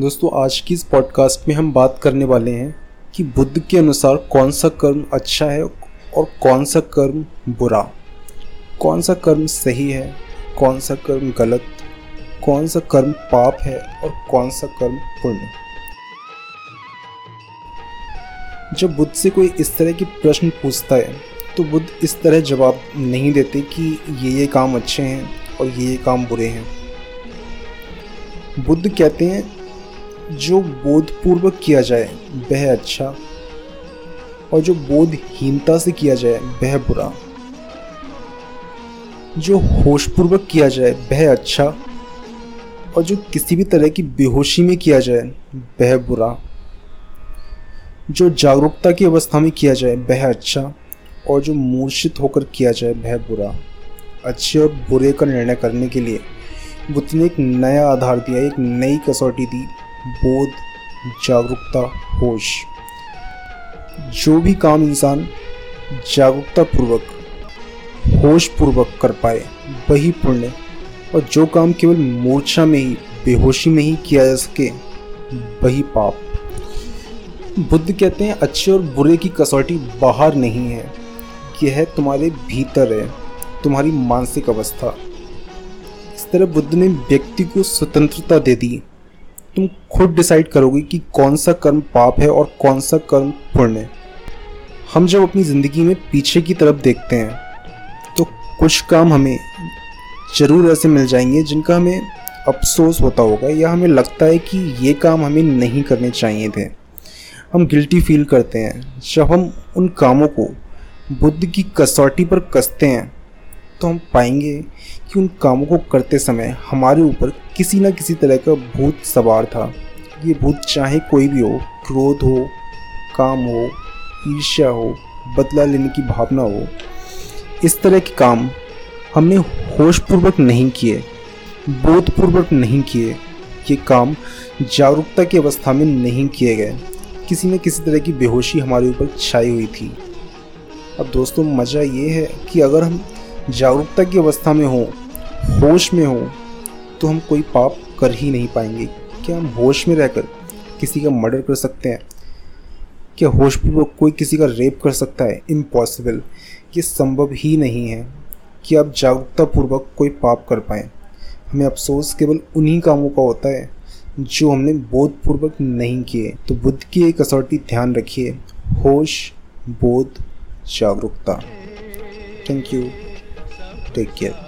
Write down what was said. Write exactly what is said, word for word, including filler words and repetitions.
दोस्तों आज की इस पॉडकास्ट में हम बात करने वाले हैं कि बुद्ध के अनुसार कौन सा कर्म अच्छा है और कौन सा कर्म बुरा, कौन सा कर्म सही है, कौन सा कर्म गलत, कौन सा कर्म पाप है और कौन सा कर्म पुण्य। जब बुद्ध से कोई इस तरह के प्रश्न पूछता है तो बुद्ध इस तरह जवाब नहीं देते कि ये ये काम अच्छे हैं और ये ये काम बुरे हैं। बुद्ध कहते हैं जो बोधपूर्वक किया जाए वह अच्छा और जो बोधहीनता से किया जाए वह बुरा, जो होशपूर्वक किया जाए वह अच्छा और जो किसी भी तरह की बेहोशी में किया जाए वह बुरा, जो जागरूकता की अवस्था में किया जाए वह अच्छा और जो मूर्छित होकर किया जाए वह बुरा। अच्छे और बुरे का निर्णय करने के लिए बुद्ध ने एक नया आधार दिया, एक नई कसौटी दी, बोध, जागरूकता, होश। जो भी काम इंसान जागरूकता पूर्वक, होश पूर्वक कर पाए वही पुण्य, और जो काम केवल मूर्छा में ही, बेहोशी में ही किया जा सके वही पाप। बुद्ध कहते हैं अच्छे और बुरे की कसौटी बाहर नहीं है, यह तुम्हारे भीतर है, तुम्हारी मानसिक अवस्था। इस तरह बुद्ध ने व्यक्ति को स्वतंत्रता दे दी, तुम खुद डिसाइड करोगे कि कौन सा कर्म पाप है और कौन सा कर्म पुण्य है। हम जब अपनी ज़िंदगी में पीछे की तरफ देखते हैं तो कुछ काम हमें ज़रूर ऐसे मिल जाएंगे जिनका हमें अफसोस होता होगा या हमें लगता है कि ये काम हमें नहीं करने चाहिए थे, हम गिल्टी फील करते हैं। जब हम उन कामों को बुद्ध की कसौटी पर कसते हैं तो हम पाएंगे कि उन कामों को करते समय हमारे ऊपर किसी न किसी तरह का भूत सवार था। ये भूत चाहे कोई भी हो, क्रोध हो, काम हो, ईर्ष्या हो, बदला लेने की भावना हो, इस तरह के काम हमने होशपूर्वक नहीं किए, बोधपूर्वक नहीं किए, ये काम जागरूकता की अवस्था में नहीं किए गए, किसी न किसी तरह की बेहोशी हमारे ऊपर छाई हुई थी। अब दोस्तों मज़ा ये है कि अगर हम जागरूकता की अवस्था में हो, होश में हो, तो हम कोई पाप कर ही नहीं पाएंगे। क्या हम होश में रहकर किसी का मर्डर कर सकते हैं? क्या होशपूर्वक कोई किसी का रेप कर सकता है? इम्पॉसिबल, ये संभव ही नहीं है कि आप जागरूकता पूर्वक कोई पाप कर पाएँ। हमें अफसोस केवल उन्हीं कामों का होता है जो हमने बोधपूर्वक नहीं किए। तो बुद्ध की एक कसौटी ध्यान रखिए, होश, बोध, जागरूकता। Thank you, take care.